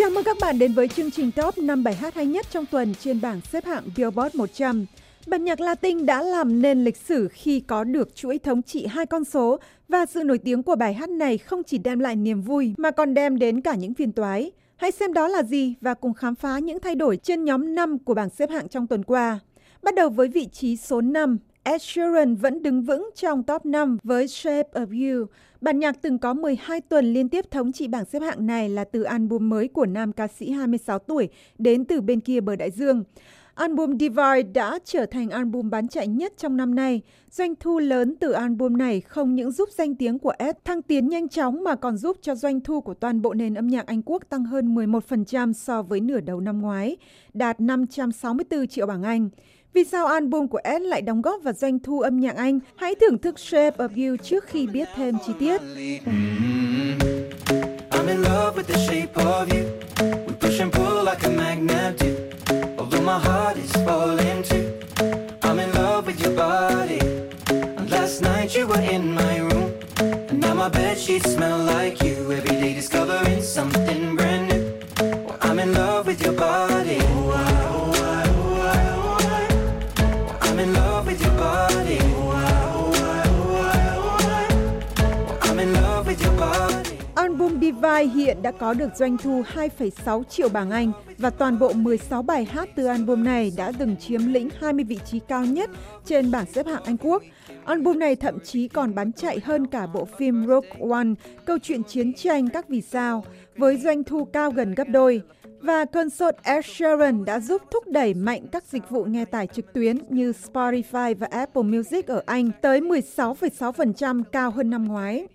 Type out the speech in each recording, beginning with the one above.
Chào mừng các bạn đến với chương trình top 5 bài hát hay nhất trong tuần trên bảng xếp hạng Billboard 100. Bản nhạc Latin đã làm nên lịch sử khi có được chuỗi thống trị 2 con số và sự nổi tiếng của bài hát này không chỉ đem lại niềm vui mà còn đem đến cả những phiền toái. Hãy xem đó là gì và cùng khám phá những thay đổi trên nhóm 5 của bảng xếp hạng trong tuần qua. Bắt đầu với vị trí số 5, Ed Sheeran vẫn đứng vững trong top 5 với Shape of You. Bản nhạc từng có 12 tuần liên tiếp thống trị bảng xếp hạng này là từ album mới của nam ca sĩ 26 tuổi đến từ bên kia bờ đại dương. Album Divide đã trở thành album bán chạy nhất trong năm nay. Doanh thu lớn từ album này không những giúp danh tiếng của Ed thăng tiến nhanh chóng mà còn giúp cho doanh thu của toàn bộ nền âm nhạc Anh Quốc tăng hơn 11% so với nửa đầu năm ngoái, đạt 564 triệu bảng Anh. Vì sao album của Ed lại đóng góp vào doanh thu âm nhạc Anh? Hãy thưởng thức Shape of You trước khi biết thêm chi tiết. My heart is falling too. I'm in love with your body. And last night you were in my room. And now my bedsheets smell like you. Every day discovering something brand new. Well, I'm in love with your body. Oh, I, oh, I, oh, I, oh, I. Well, I'm in love with your body. Oh, I, oh, I, oh, I, oh, I. Well, I'm in love with your body. Album Divide hiện đã có được doanh thu 2,6 triệu bảng Anh và toàn bộ 16 bài hát từ album này đã từng chiếm lĩnh 20 vị trí cao nhất trên bảng xếp hạng Anh Quốc. Album này thậm chí còn bán chạy hơn cả bộ phim Rogue One, câu chuyện chiến tranh các vì sao, với doanh thu cao gần gấp đôi. Và concert Ed Sheeran đã giúp thúc đẩy mạnh các dịch vụ nghe tải trực tuyến như Spotify và Apple Music ở Anh tới 16,6% cao hơn năm ngoái.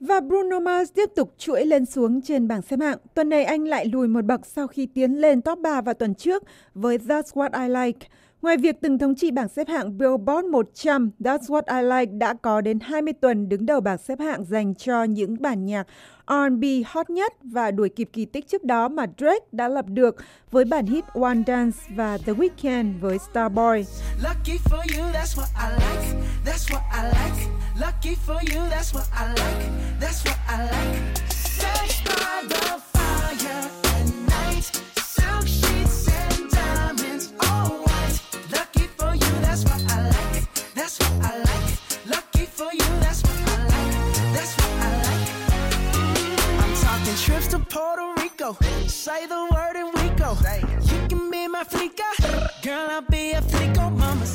Và Bruno Mars tiếp tục chuỗi lên xuống trên bảng xếp hạng. Tuần này anh lại lùi một bậc sau khi tiến lên top 3 vào tuần trước với That's What I Like. Ngoài việc từng thống trị bảng xếp hạng Billboard 100, That's What I Like đã có đến 20 tuần đứng đầu bảng xếp hạng dành cho những bản nhạc R&B hot nhất và đuổi kịp kỳ tích trước đó mà Drake đã lập được với bản hit One Dance và The Weeknd với Starboy. Say the word and we go. You can be my flica. Girl, I'll be a flico mama.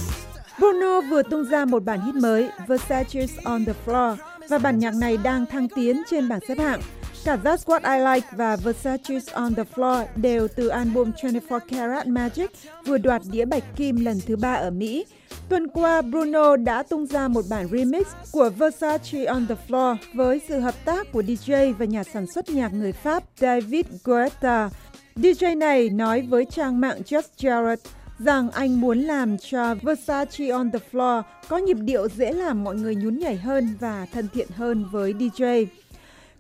Bruno vừa tung ra một bản hit mới, Versace's On The Floor, và bản nhạc này đang thăng tiến trên bảng xếp hạng. Cả That's What I Like và Versace's On The Floor đều từ album 24 Karat Magic vừa đoạt đĩa bạch kim lần thứ 3 ở Mỹ. Tuần qua, Bruno đã tung ra một bản remix của Versace On The Floor với sự hợp tác của DJ và nhà sản xuất nhạc người Pháp David Guetta. DJ này nói với trang mạng Just Jared rằng anh muốn làm cho Versace On The Floor có nhịp điệu dễ làm mọi người nhún nhảy hơn và thân thiện hơn với DJ.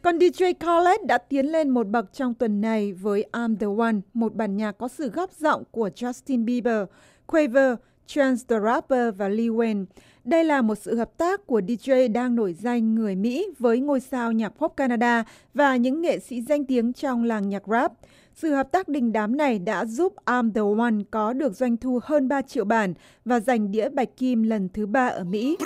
Còn DJ Khaled đã tiến lên một bậc trong tuần này với I'm the One, một bản nhạc có sự góp giọng của Justin Bieber, Quavo, Chance the Rapper và Lil Wayne. Đây là một sự hợp tác của DJ đang nổi danh người Mỹ với ngôi sao nhạc pop Canada và những nghệ sĩ danh tiếng trong làng nhạc rap. Sự hợp tác đình đám này đã giúp I'm the One có được doanh thu hơn 3 triệu bản và giành đĩa bạch kim lần thứ 3 ở Mỹ.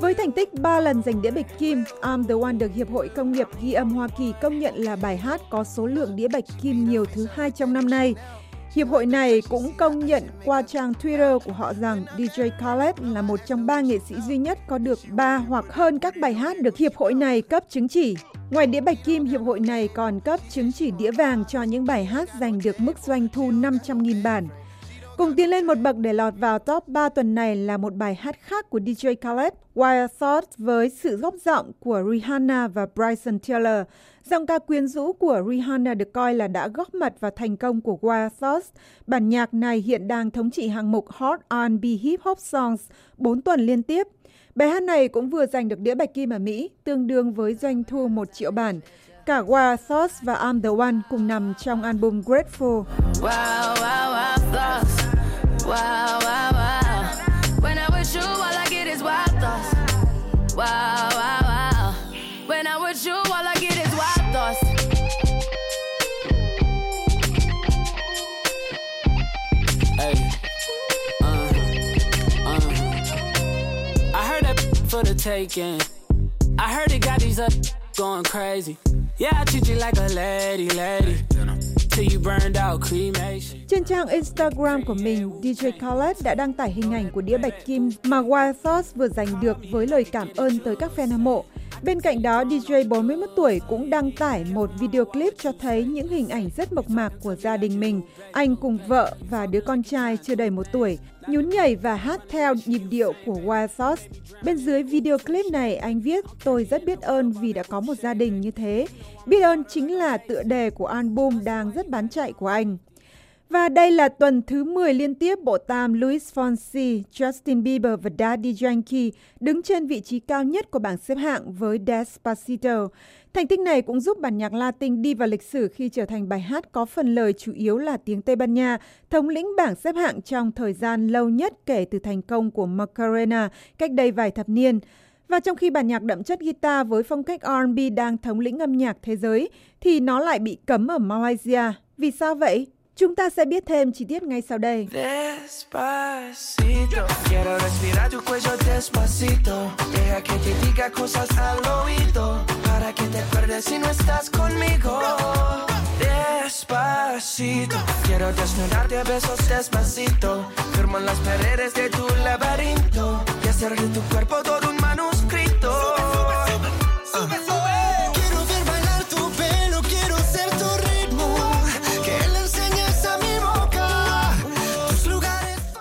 Với thành tích 3 lần giành đĩa bạch kim, I'm the One được Hiệp hội Công nghiệp Ghi âm Hoa Kỳ công nhận là bài hát có số lượng đĩa bạch kim nhiều thứ 2 trong năm nay. Hiệp hội này cũng công nhận qua trang Twitter của họ rằng DJ Khaled là một trong 3 nghệ sĩ duy nhất có được 3 hoặc hơn các bài hát được Hiệp hội này cấp chứng chỉ. Ngoài đĩa bạch kim, Hiệp hội này còn cấp chứng chỉ đĩa vàng cho những bài hát giành được mức doanh thu 500.000 bản. Cùng tiến lên một bậc để lọt vào top 3 tuần này là một bài hát khác của DJ Khaled, Wire Thoughts, với sự góp giọng của Rihanna và Bryson Tiller. Giọng ca quyến rũ của Rihanna được coi là đã góp mặt vào thành công của Wild Thoughts. Bản nhạc này hiện đang thống trị hạng mục Hot R&B Hip Hop Songs 4 tuần liên tiếp. Bài hát này cũng vừa giành được đĩa bạch kim ở Mỹ, tương đương với doanh thu 1 triệu bản. Cả Wild Thoughts và I'm the One cùng nằm trong album Grateful. Wow, wow, wow. For the taking, I heard it got these up going crazy. Yeah, I treat you like a lady, lady. Till you burned out, cremation. Trên trang Instagram của mình, DJ Khaled đã đăng tải hình ảnh của đĩa bạch kim mà Wild Thoughts vừa giành được với lời cảm ơn tới các fan hâm mộ. Bên cạnh đó, DJ 41 tuổi cũng đăng tải một video clip cho thấy những hình ảnh rất mộc mạc của gia đình mình. Anh cùng vợ và đứa con trai chưa đầy 1 tuổi, nhún nhảy và hát theo nhịp điệu của Wild Thoughts. Bên dưới video clip này, anh viết: "Tôi rất biết ơn vì đã có một gia đình như thế." Biết ơn chính là tựa đề của album đang rất bán chạy của anh. Và đây là tuần thứ 10 liên tiếp bộ tam Louis Fonsi, Justin Bieber và Daddy Yankee đứng trên vị trí cao nhất của bảng xếp hạng với Despacito. Thành tích này cũng giúp bản nhạc Latin đi vào lịch sử khi trở thành bài hát có phần lời chủ yếu là tiếng Tây Ban Nha, thống lĩnh bảng xếp hạng trong thời gian lâu nhất kể từ thành công của Macarena cách đây vài thập niên. Và trong khi bản nhạc đậm chất guitar với phong cách R&B đang thống lĩnh âm nhạc thế giới, thì nó lại bị cấm ở Malaysia. Vì sao vậy? Chúng ta sẽ biết thêm chi tiết ngay sau đây. Despacito, quiero respirar tu cuello despacito, deja que te diga cosas al oído, para que te acuerdes si no estás conmigo. Despacito, quiero desnudarte a besos despacito, firmo en las paredes de tu laberinto y hacer de tu cuerpo todo un manuscrito.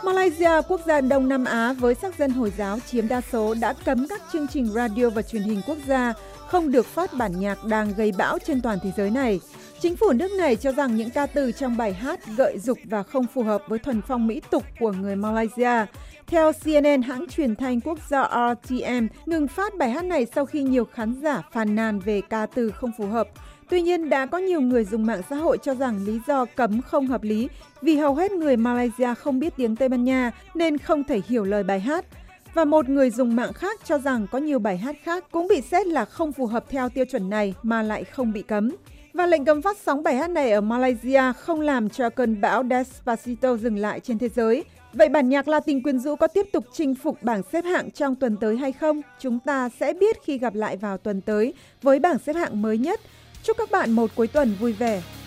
Malaysia, quốc gia Đông Nam Á với sắc dân Hồi giáo chiếm đa số, đã cấm các chương trình radio và truyền hình quốc gia không được phát bản nhạc đang gây bão trên toàn thế giới này. Chính phủ nước này cho rằng những ca từ trong bài hát gợi dục và không phù hợp với thuần phong mỹ tục của người Malaysia. Theo CNN, hãng truyền thanh quốc gia RTM ngừng phát bài hát này sau khi nhiều khán giả phàn nàn về ca từ không phù hợp. Tuy nhiên, đã có nhiều người dùng mạng xã hội cho rằng lý do cấm không hợp lý vì hầu hết người Malaysia không biết tiếng Tây Ban Nha nên không thể hiểu lời bài hát. Và một người dùng mạng khác cho rằng có nhiều bài hát khác cũng bị xét là không phù hợp theo tiêu chuẩn này mà lại không bị cấm. Và lệnh cấm phát sóng bài hát này ở Malaysia không làm cho cơn bão Despacito dừng lại trên thế giới. Vậy bản nhạc Latin quyến rũ có tiếp tục chinh phục bảng xếp hạng trong tuần tới hay không? Chúng ta sẽ biết khi gặp lại vào tuần tới với bảng xếp hạng mới nhất. Chúc các bạn một cuối tuần vui vẻ!